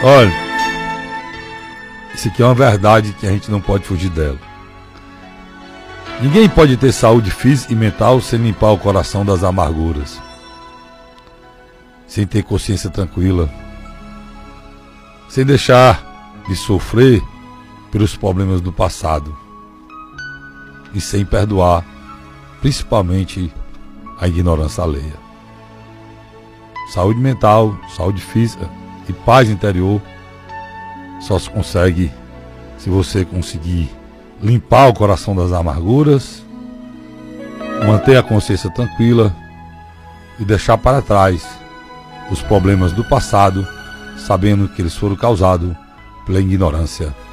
Olha, isso aqui é uma verdade que a gente não pode fugir dela. Ninguém pode ter saúde física e mental sem limpar o coração das amarguras, sem ter consciência tranquila, sem deixar de sofrer pelos problemas do passado e sem perdoar, principalmente, a ignorância alheia. Saúde mental, saúde física e paz interior só se consegue se você conseguir limpar o coração das amarguras, manter a consciência tranquila e deixar para trás os problemas do passado, sabendo que eles foram causados pela ignorância